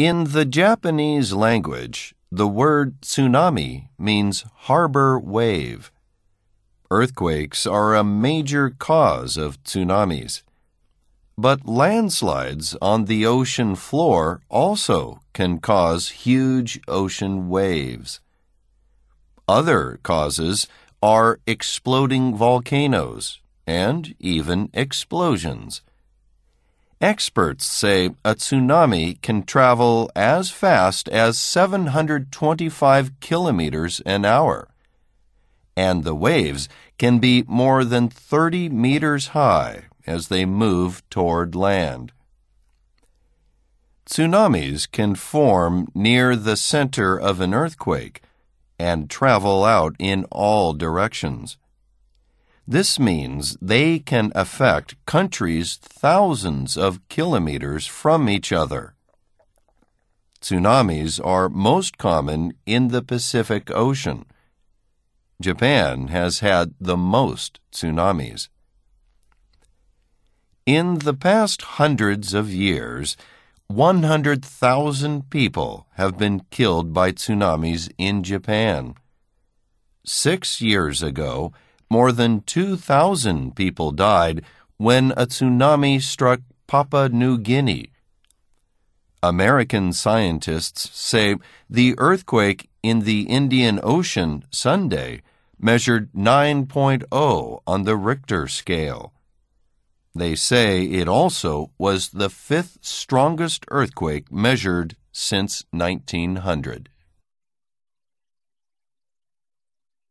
In the Japanese language, the word tsunami means harbor wave. Earthquakes are a major cause of tsunamis. But landslides on the ocean floor also can cause huge ocean waves. Other causes are exploding volcanoes and even explosions. Experts say a tsunami can travel as fast as 725 kilometers an hour, and the waves can be more than 30 meters high as they move toward land. Tsunamis can form near the center of an earthquake and travel out in all directions. This means they can affect countries thousands of kilometers from each other. Tsunamis are most common in the Pacific Ocean. Japan has had the most tsunamis. In the past hundreds of years, 100,000 people have been killed by tsunamis in Japan. 6 years ago, more than 2,000 people died when a tsunami struck Papua New Guinea. American scientists say the earthquake in the Indian Ocean Sunday measured 9.0 on the Richter scale. They say it also was the fifth strongest earthquake measured since 1900.